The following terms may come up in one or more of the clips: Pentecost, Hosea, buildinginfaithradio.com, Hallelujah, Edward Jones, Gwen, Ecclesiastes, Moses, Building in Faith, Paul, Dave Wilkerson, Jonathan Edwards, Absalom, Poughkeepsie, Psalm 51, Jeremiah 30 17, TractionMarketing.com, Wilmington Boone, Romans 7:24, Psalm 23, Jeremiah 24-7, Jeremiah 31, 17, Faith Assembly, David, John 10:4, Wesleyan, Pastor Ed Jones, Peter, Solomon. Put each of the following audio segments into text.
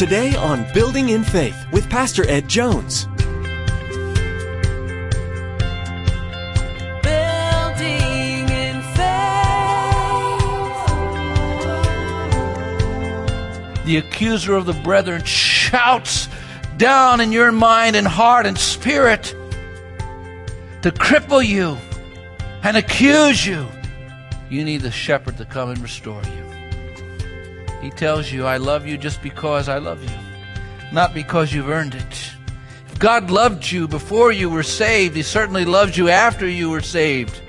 Today on Building in Faith with Pastor Ed Jones. Building in Faith. The accuser of the brethren shouts down in your mind and heart and spirit to cripple you and accuse you. You need the shepherd to come and restore you. He tells you, I love you just because I love you, not because you've earned it. If God loved you before you were saved, He certainly loves you after you were saved.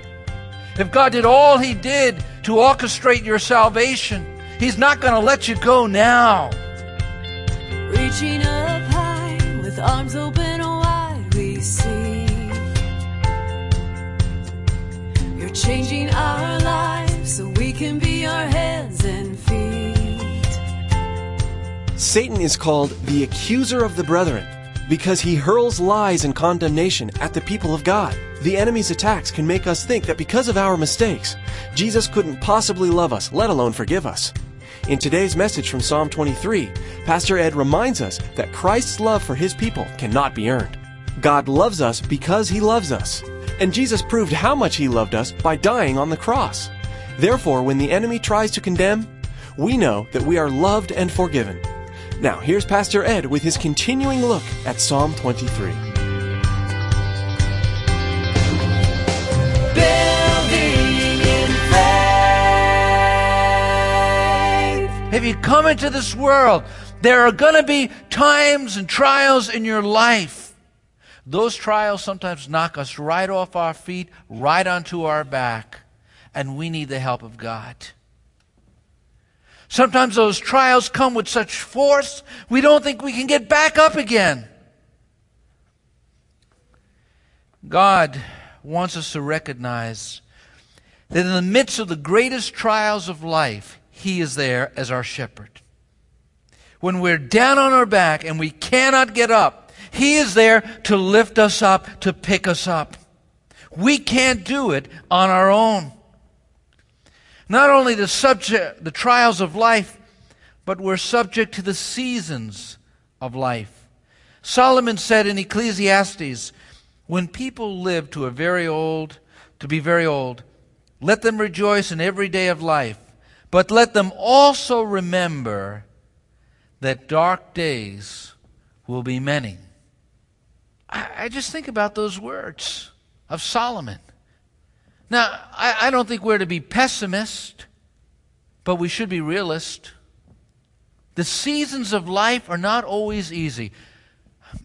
If God did all He did to orchestrate your salvation, He's not going to let you go now. Reaching up high with arms open wide, we see You're changing our lives so we can be our hands and feet. Satan is called the accuser of the brethren because he hurls lies and condemnation at the people of God. The enemy's attacks can make us think that because of our mistakes, Jesus couldn't possibly love us, let alone forgive us. In today's message from Psalm 23, Pastor Ed reminds us that Christ's love for His people cannot be earned. God loves us because He loves us, and Jesus proved how much He loved us by dying on the cross. Therefore, when the enemy tries to condemn, we know that we are loved and forgiven. Now, here's Pastor Ed with his continuing look at Psalm 23. Building in faith. If you come into this world, there are going to be times and trials in your life. Those trials sometimes knock us right off our feet, right onto our back, and we need the help of God. Sometimes those trials come with such force, we don't think we can get back up again. God wants us to recognize that in the midst of the greatest trials of life, He is there as our shepherd. When we're down on our back and we cannot get up, He is there to lift us up, to pick us up. We can't do it on our own. Not only the trials of life, but we're subject to the seasons of life. Solomon said in Ecclesiastes, when people live to be very old, let them rejoice in every day of life, but let them also remember that dark days will be many. I just think about those words of Solomon. Now, I don't think we're to be pessimist, but we should be realist. The seasons of life are not always easy.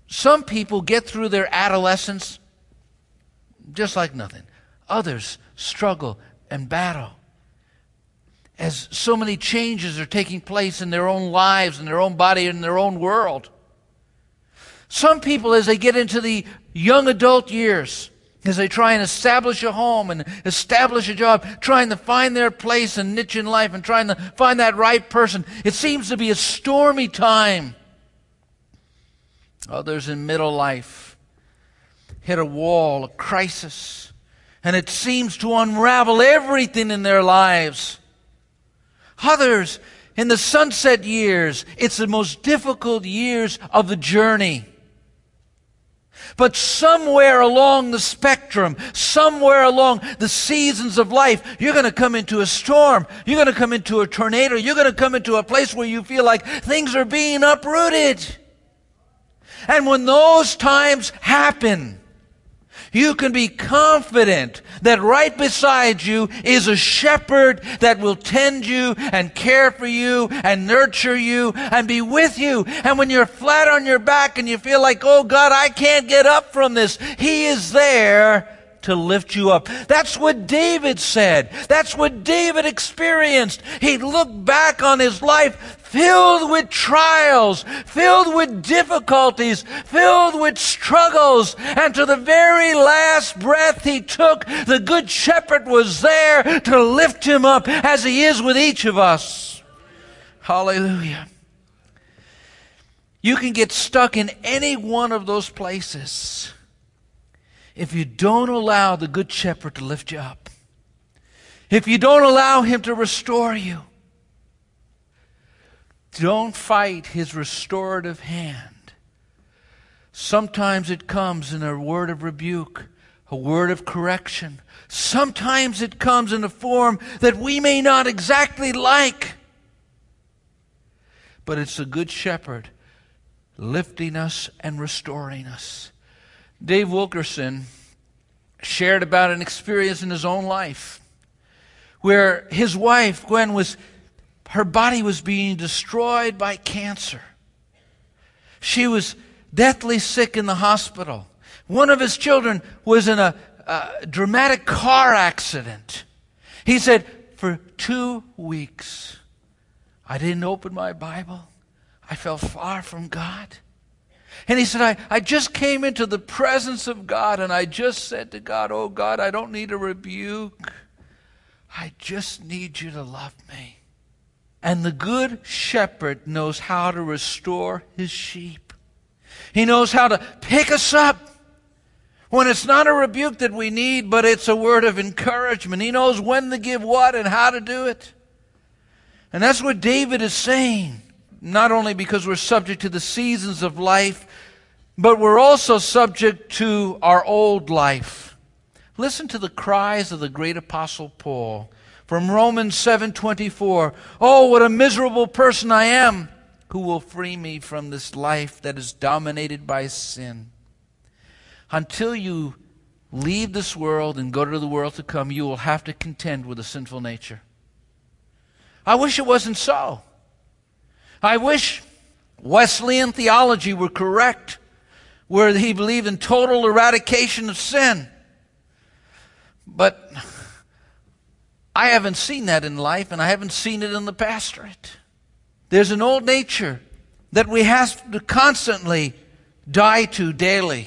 Some people get through their adolescence just like nothing. Others struggle and battle as so many changes are taking place in their own lives, in their own body, in their own world. Some people, as they get into the young adult years, as they try and establish a home and establish a job, trying to find their place and niche in life and trying to find that right person, it seems to be a stormy time. Others in middle life hit a wall, a crisis, and it seems to unravel everything in their lives. Others in the sunset years, it's the most difficult years of the journey. But somewhere along the spectrum, somewhere along the seasons of life, you're going to come into a storm. You're going to come into a tornado. You're going to come into a place where you feel like things are being uprooted. And when those times happen, you can be confident that right beside you is a shepherd that will tend you and care for you and nurture you and be with you. And when you're flat on your back and you feel like, oh God, I can't get up from this, He is there to lift you up. That's what David said. That's what David experienced. He looked back on his life filled with trials, filled with difficulties, filled with struggles, and to the very last breath he took, the Good Shepherd was there to lift him up as He is with each of us. Hallelujah. You can get stuck in any one of those places if you don't allow the Good Shepherd to lift you up, if you don't allow Him to restore you. Don't fight his restorative hand. Sometimes it comes in a word of rebuke, a word of correction. Sometimes it comes in a form that we may not exactly like. But it's the Good Shepherd lifting us and restoring us. Dave Wilkerson shared about an experience in his own life where his wife, Gwen, her body was being destroyed by cancer. She was deathly sick in the hospital. One of his children was in a dramatic car accident. He said, for 2 weeks, I didn't open my Bible. I felt far from God. And he said, I just came into the presence of God, and I just said to God, oh God, I don't need a rebuke. I just need you to love me. And the Good Shepherd knows how to restore his sheep. He knows how to pick us up when it's not a rebuke that we need, but it's a word of encouragement. He knows when to give what and how to do it. And that's what David is saying. Not only because we're subject to the seasons of life, but we're also subject to our old life. Listen to the cries of the great apostle Paul from Romans 7:24. Oh, what a miserable person I am! Who will free me from this life that is dominated by sin? Until you leave this world and go to the world to come, you will have to contend with a sinful nature. I wish it wasn't so. I wish Wesleyan theology were correct, where he believed in total eradication of sin. But I haven't seen that in life, and I haven't seen it in the pastorate. There's an old nature that we have to constantly die to daily,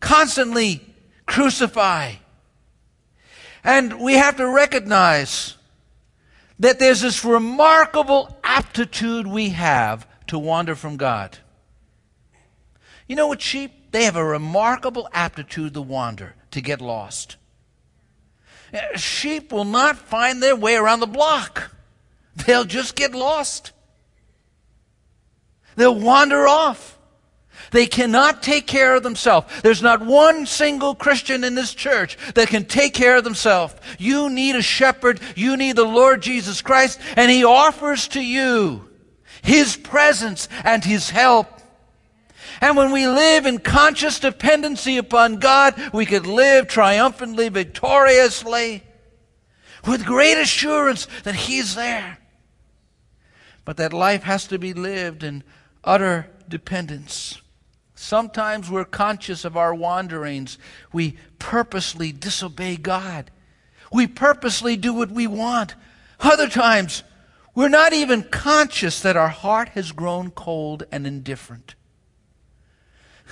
constantly crucify. And we have to recognize that there's this remarkable aptitude we have to wander from God. You know what, sheep? They have a remarkable aptitude to wander, to get lost. Sheep will not find their way around the block. They'll just get lost. They'll wander off. They cannot take care of themselves. There's not one single Christian in this church that can take care of themselves. You need a shepherd. You need the Lord Jesus Christ. And he offers to you his presence and his help. And when we live in conscious dependency upon God, we could live triumphantly, victoriously, with great assurance that he's there. But that life has to be lived in utter dependence. Sometimes we're conscious of our wanderings. We purposely disobey God. We purposely do what we want. Other times, we're not even conscious that our heart has grown cold and indifferent.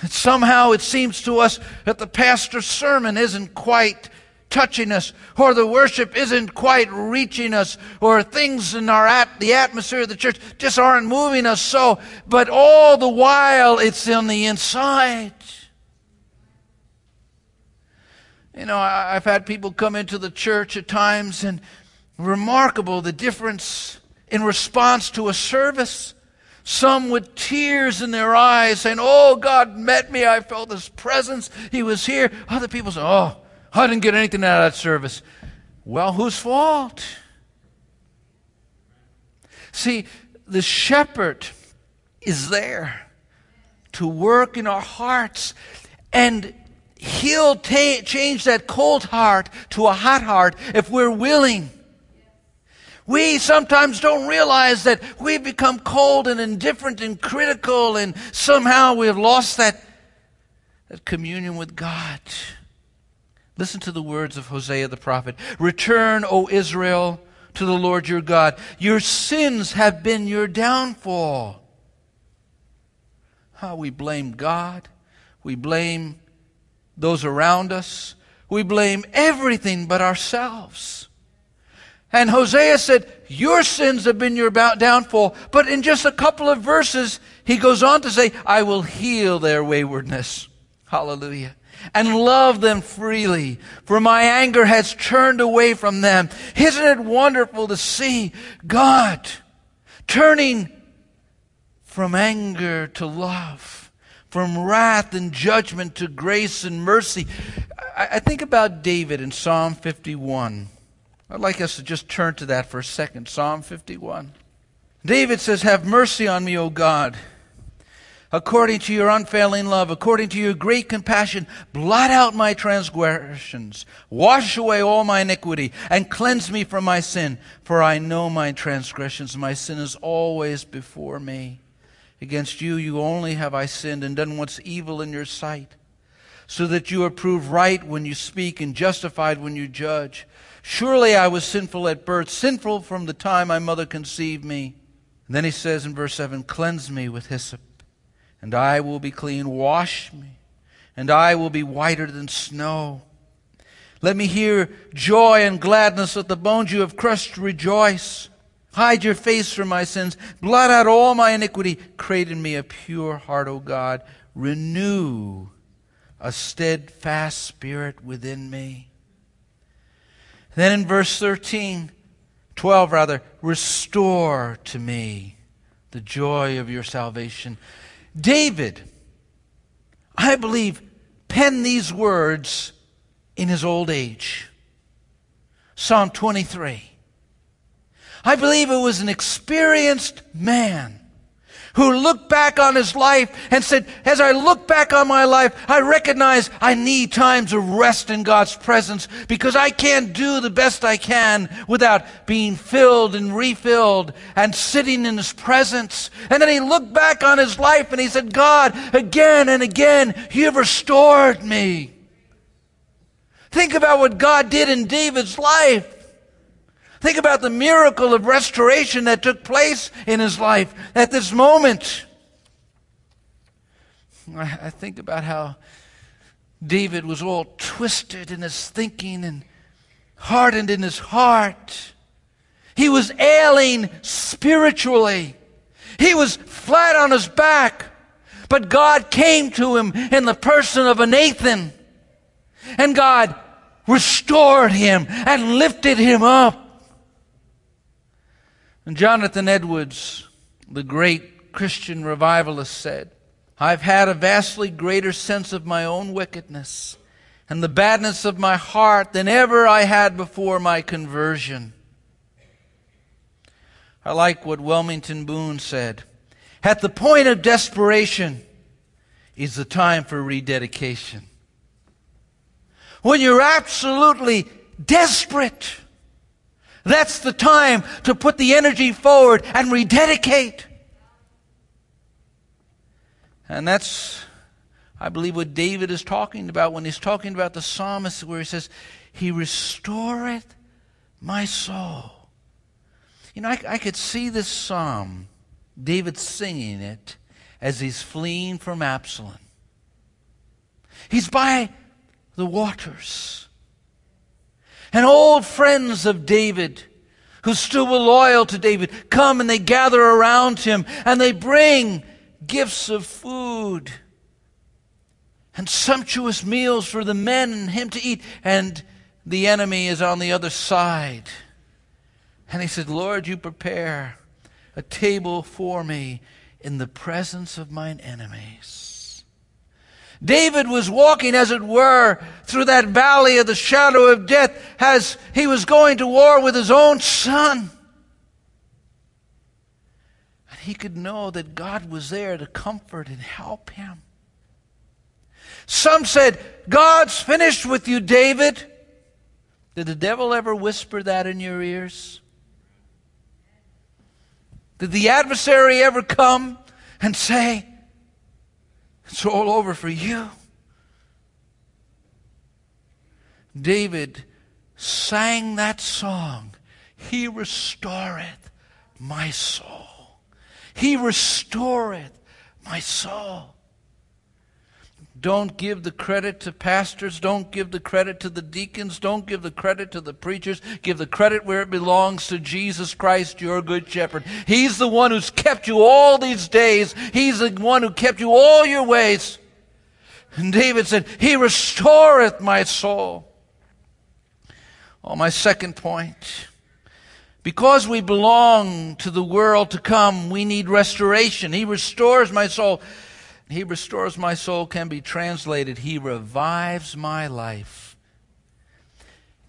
And somehow it seems to us that the pastor's sermon isn't quite touching us, or the worship isn't quite reaching us, or things in the atmosphere of the church just aren't moving us so, but all the while it's on the inside. You know, I've had people come into the church at times, and remarkable the difference in response to a service. Some with tears in their eyes saying, oh, God met me, I felt his presence, he was here. Other people say, oh, I didn't get anything out of that service. Well, whose fault? See, the shepherd is there to work in our hearts, and he'll change that cold heart to a hot heart if we're willing. We sometimes don't realize that we've become cold and indifferent and critical, and somehow we have lost that communion with God. Listen to the words of Hosea the prophet. Return, O Israel, to the Lord your God. Your sins have been your downfall. How we blame God. We blame those around us. We blame everything but ourselves. And Hosea said, your sins have been your downfall. But in just a couple of verses, he goes on to say, I will heal their waywardness. Hallelujah. And love them freely, for my anger has turned away from them. Isn't it wonderful to see God turning from anger to love, from wrath and judgment to grace and mercy. I think about David in Psalm 51. I'd like us to just turn to that for a second. Psalm 51. David says, "Have mercy on me, O God, according to your unfailing love, according to your great compassion, blot out my transgressions, wash away all my iniquity, and cleanse me from my sin. For I know my transgressions, my sin is always before me. Against you, you only have I sinned and done what's evil in your sight, so that you are proved right when you speak and justified when you judge. Surely I was sinful at birth, sinful from the time my mother conceived me." And then he says in verse 7, "Cleanse me with hyssop, and I will be clean. Wash me, and I will be whiter than snow. Let me hear joy and gladness. Let the bones you have crushed rejoice. Hide your face from my sins. Blot out all my iniquity. Create in me a pure heart, O God. Renew a steadfast spirit within me." Then in verse 12, "Restore to me the joy of your salvation." David, I believe, penned these words in his old age. Psalm 23. I believe it was an experienced man who looked back on his life and said, as I look back on my life, I recognize I need times of rest in God's presence, because I can't do the best I can without being filled and refilled and sitting in his presence. And then he looked back on his life and he said, God, again and again, you've restored me. Think about what God did in David's life. Think about the miracle of restoration that took place in his life at this moment. I think about how David was all twisted in his thinking and hardened in his heart. He was ailing spiritually. He was flat on his back. But God came to him in the person of a Nathan. And God restored him and lifted him up. And Jonathan Edwards, the great Christian revivalist, said, "I've had a vastly greater sense of my own wickedness and the badness of my heart than ever I had before my conversion." I like what Wilmington Boone said, "At the point of desperation is the time for rededication." When you're absolutely desperate, that's the time to put the energy forward and rededicate. And that's, I believe, what David is talking about when he's talking about the psalmist, where he says, "He restoreth my soul." You know, I could see this psalm, David singing it, as he's fleeing from Absalom. He's by the waters. And old friends of David, who still were loyal to David, come and they gather around him and they bring gifts of food and sumptuous meals for the men and him to eat. And the enemy is on the other side. And he said, "Lord, you prepare a table for me in the presence of mine enemies." David was walking, as it were, through that valley of the shadow of death as he was going to war with his own son. And he could know that God was there to comfort and help him. Some said, "God's finished with you, David." Did the devil ever whisper that in your ears? Did the adversary ever come and say, "It's all over for you"? David sang that song, "He restoreth my soul. He restoreth my soul." Don't give the credit to pastors. Don't give the credit to the deacons. Don't give the credit to the preachers. Give the credit where it belongs to Jesus Christ, your good shepherd. He's the one who's kept you all these days. He's the one who kept you all your ways. And David said, "He restoreth my soul." Oh, my second point. Because we belong to the world to come, we need restoration. He restores my soul. He restores my soul can be translated, He revives my life.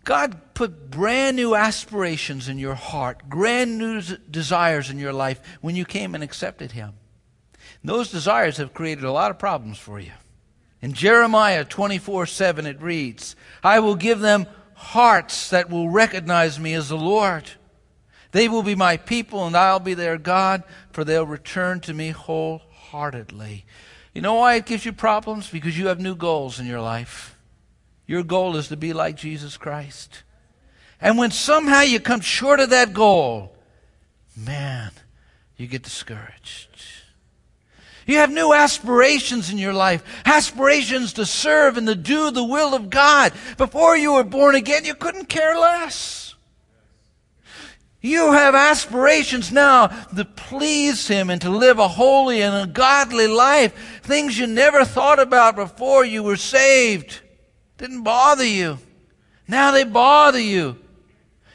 God put brand new aspirations in your heart, brand new desires in your life when you came and accepted Him. And those desires have created a lot of problems for you. In Jeremiah 24-7 it reads, I will give them hearts that will recognize me as the Lord. They will be my people and I'll be their God, for they'll return to me wholeheartedly. You know why it gives you problems? Because you have new goals in your life. Your goal is to be like Jesus Christ. And when somehow you come short of that goal, man, you get discouraged. You have new aspirations in your life, aspirations to serve and to do the will of God. Before you were born again, you couldn't care less. You have aspirations now to please Him and to live a holy and a godly life, things you never thought about before you were saved. Didn't bother you. Now they bother you.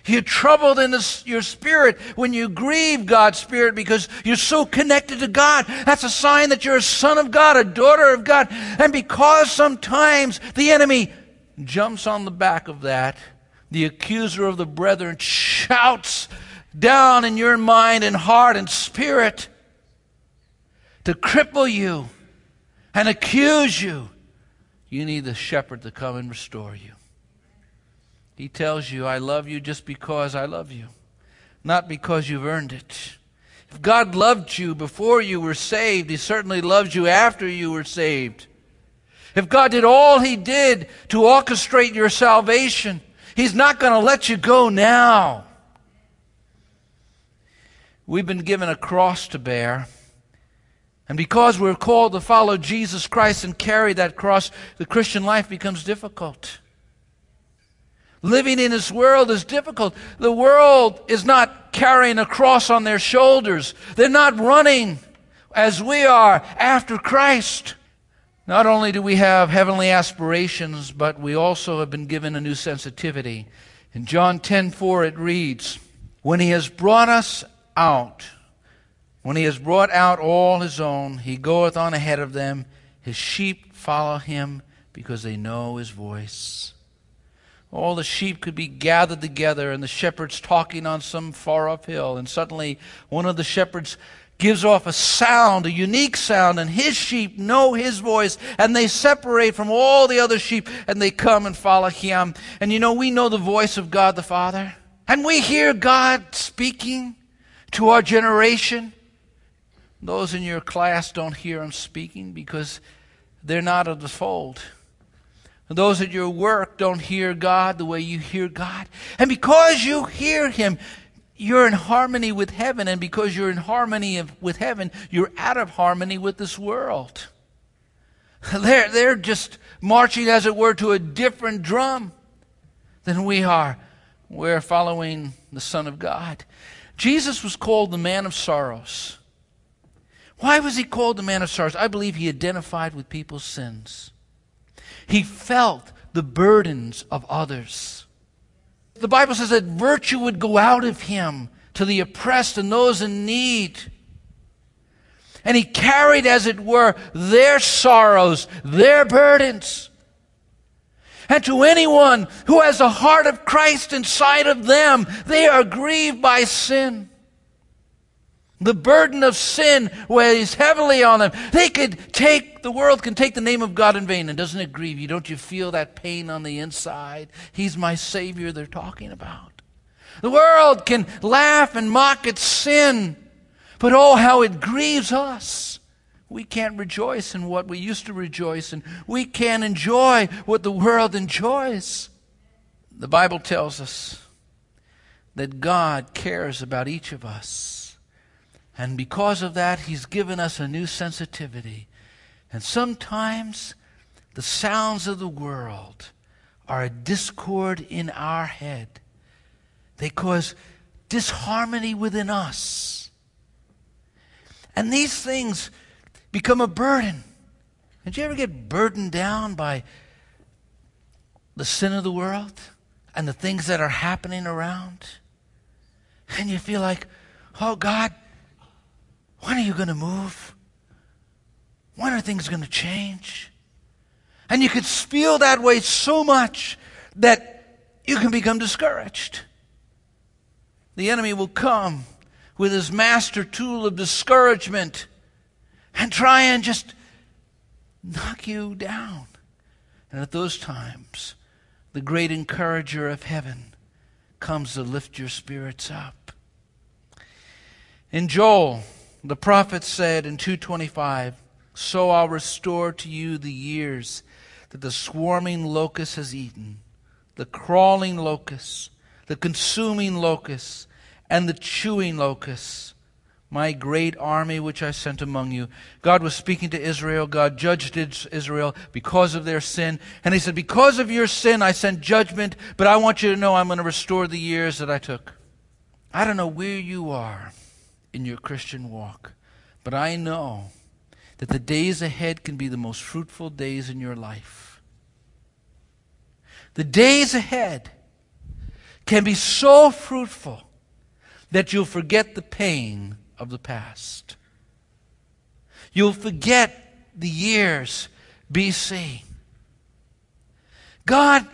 You're troubled in your spirit when you grieve God's Spirit because you're so connected to God. That's a sign that you're a son of God, a daughter of God. And because sometimes the enemy jumps on the back of that, the accuser of the brethren shouts down in your mind and heart and spirit to cripple you and accuse you. You need the shepherd to come and restore you. He tells you, I love you just because I love you, not because you've earned it. If God loved you before you were saved, He certainly loves you after you were saved. If God did all He did to orchestrate your salvation, He's not going to let you go now. We've been given a cross to bear. And because we're called to follow Jesus Christ and carry that cross, the Christian life becomes difficult. Living in this world is difficult. The world is not carrying a cross on their shoulders. They're not running as we are after Christ. Not only do we have heavenly aspirations, but we also have been given a new sensitivity. In John 10:4 it reads, When He has brought us out, when He has brought out all His own, He goeth on ahead of them. His sheep follow Him because they know His voice. All the sheep could be gathered together and the shepherd's talking on some far-off hill. And suddenly one of the shepherds gives off a sound, a unique sound, and his sheep know his voice. And they separate from all the other sheep and they come and follow him. And you know, we know the voice of God the Father. And we hear God speaking to our generation. Those in your class don't hear Him speaking because they're not of the fold. Those at your work don't hear God the way you hear God. And because you hear Him, you're in harmony with heaven. And because you're in harmony with heaven, you're out of harmony with this world. They're just marching, as it were, to a different drum than we are. We're following the Son of God. Jesus was called the Man of Sorrows. Why was He called the Man of Sorrows? I believe He identified with people's sins. He felt the burdens of others. The Bible says that virtue would go out of Him to the oppressed and those in need. And He carried, as it were, their sorrows, their burdens. And to anyone who has the heart of Christ inside of them, they are grieved by sin. The burden of sin weighs heavily on them. The world can take the name of God in vain, and doesn't it grieve you? Don't you feel that pain on the inside? He's my Savior they're talking about. The world can laugh and mock at sin, but oh, how it grieves us. We can't rejoice in what we used to rejoice in. We can't enjoy what the world enjoys. The Bible tells us that God cares about each of us. And because of that, He's given us a new sensitivity. And sometimes the sounds of the world are a discord in our head. They cause disharmony within us. And these things become a burden. Did you ever get burdened down by the sin of the world and the things that are happening around? and you feel like, oh God, when are you going to move? When are things going to change? And you could feel that way so much that you can become discouraged. The enemy will come with his master tool of discouragement and try and just knock you down. And at those times, the great encourager of heaven comes to lift your spirits up. In Joel, the prophet said in 2:25, "So I'll restore to you the years that the swarming locust has eaten, the crawling locust, the consuming locust, and the chewing locust, my great army which I sent among you." God was speaking to Israel. God judged Israel because of their sin. And he said, because of your sin, I sent judgment, but I want you to know I'm going to restore the years that I took. I don't know where you are in your Christian walk, but I know that the days ahead can be the most fruitful days in your life. The days ahead can be so fruitful that you'll forget the pain of the past. You'll forget the years BC. God,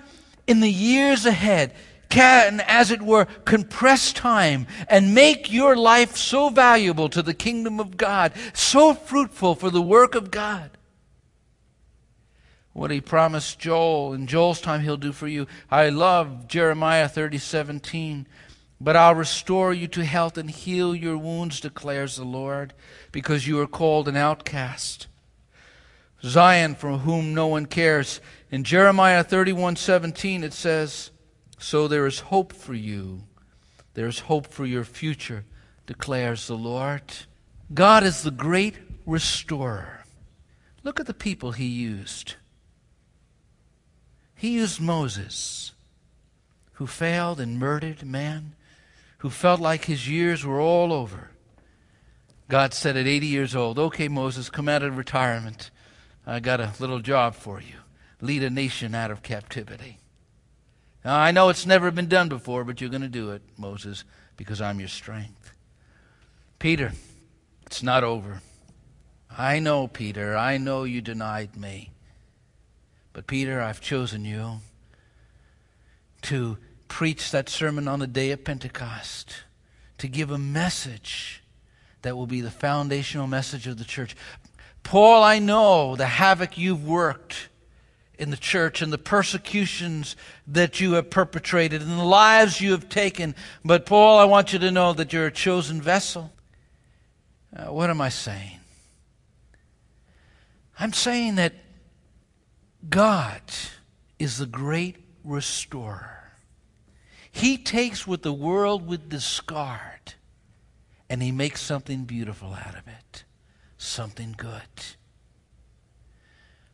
in the years ahead, can, as it were, compress time and make your life so valuable to the kingdom of God, so fruitful for the work of God. What he promised Joel, in Joel's time, he'll do for you. I love Jeremiah 30, 17. But I'll restore you to health and heal your wounds, declares the Lord, because you are called an outcast, Zion, for whom no one cares. In Jeremiah 31, 17, it says, so there is hope for you. There is hope for your future, declares the Lord. God is the great restorer. Look at the people he used. He used Moses, who failed and murdered man, who felt like his years were all over. God said at 80 years old, okay, Moses, come out of retirement. I got a little job for you. Lead a nation out of captivity. Now, I know it's never been done before, but you're going to do it, Moses, because I'm your strength. Peter, it's not over. I know, Peter, I know you denied me. But Peter, I've chosen you to preach that sermon on the day of Pentecost, to give a message that will be the foundational message of the church. Paul, I know the havoc you've worked in the church and the persecutions that you have perpetrated and the lives you have taken. But Paul, I want you to know that you're a chosen vessel. What am I saying? I'm saying that God is the great restorer. He takes what the world would discard and he makes something beautiful out of it, something good.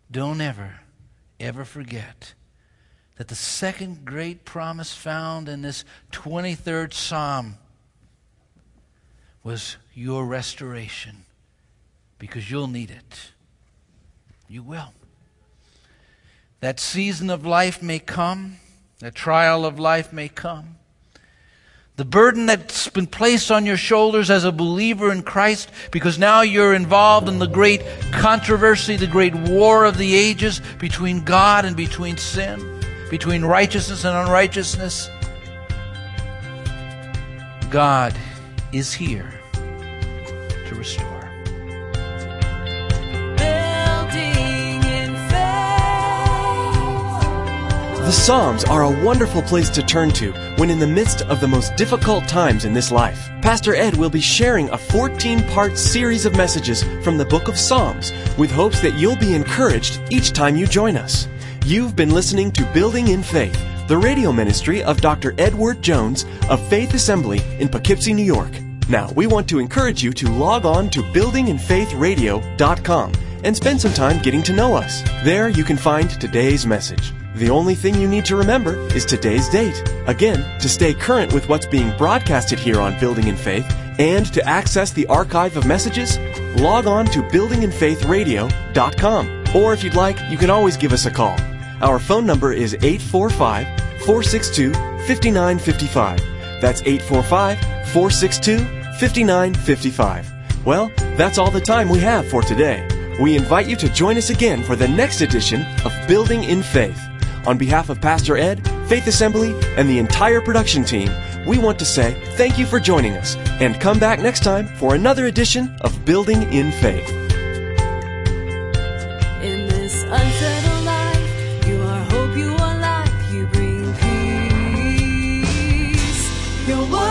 Don't ever forget that the second great promise found in this 23rd Psalm was your restoration, because you'll need it. You will. That season of life may come, that trial of life may come. The burden that's been placed on your shoulders as a believer in Christ, because now you're involved in the great controversy, the great war of the ages between God and between sin, between righteousness and unrighteousness. God is here to restore. The Psalms are a wonderful place to turn to when in the midst of the most difficult times in this life. Pastor Ed will be sharing a 14-part series of messages from the book of Psalms with hopes that you'll be encouraged each time you join us. You've been listening to Building in Faith, the radio ministry of Dr. Edward Jones of Faith Assembly in Poughkeepsie, New York. Now, we want to encourage you to log on to buildinginfaithradio.com and spend some time getting to know us. There you can find today's message. The only thing you need to remember is today's date. Again, to stay current with what's being broadcasted here on Building in Faith and to access the archive of messages, log on to buildinginfaithradio.com. Or if you'd like, you can always give us a call. Our phone number is 845-462-5955. That's 845-462-5955. Well, that's all the time we have for today. We invite you to join us again for the next edition of Building in Faith. On behalf of Pastor Ed, Faith Assembly, and the entire production team, we want to say thank you for joining us, and come back next time for another edition of Building in Faith. In this unsettled life, you are hope, you are life, you bring peace. Your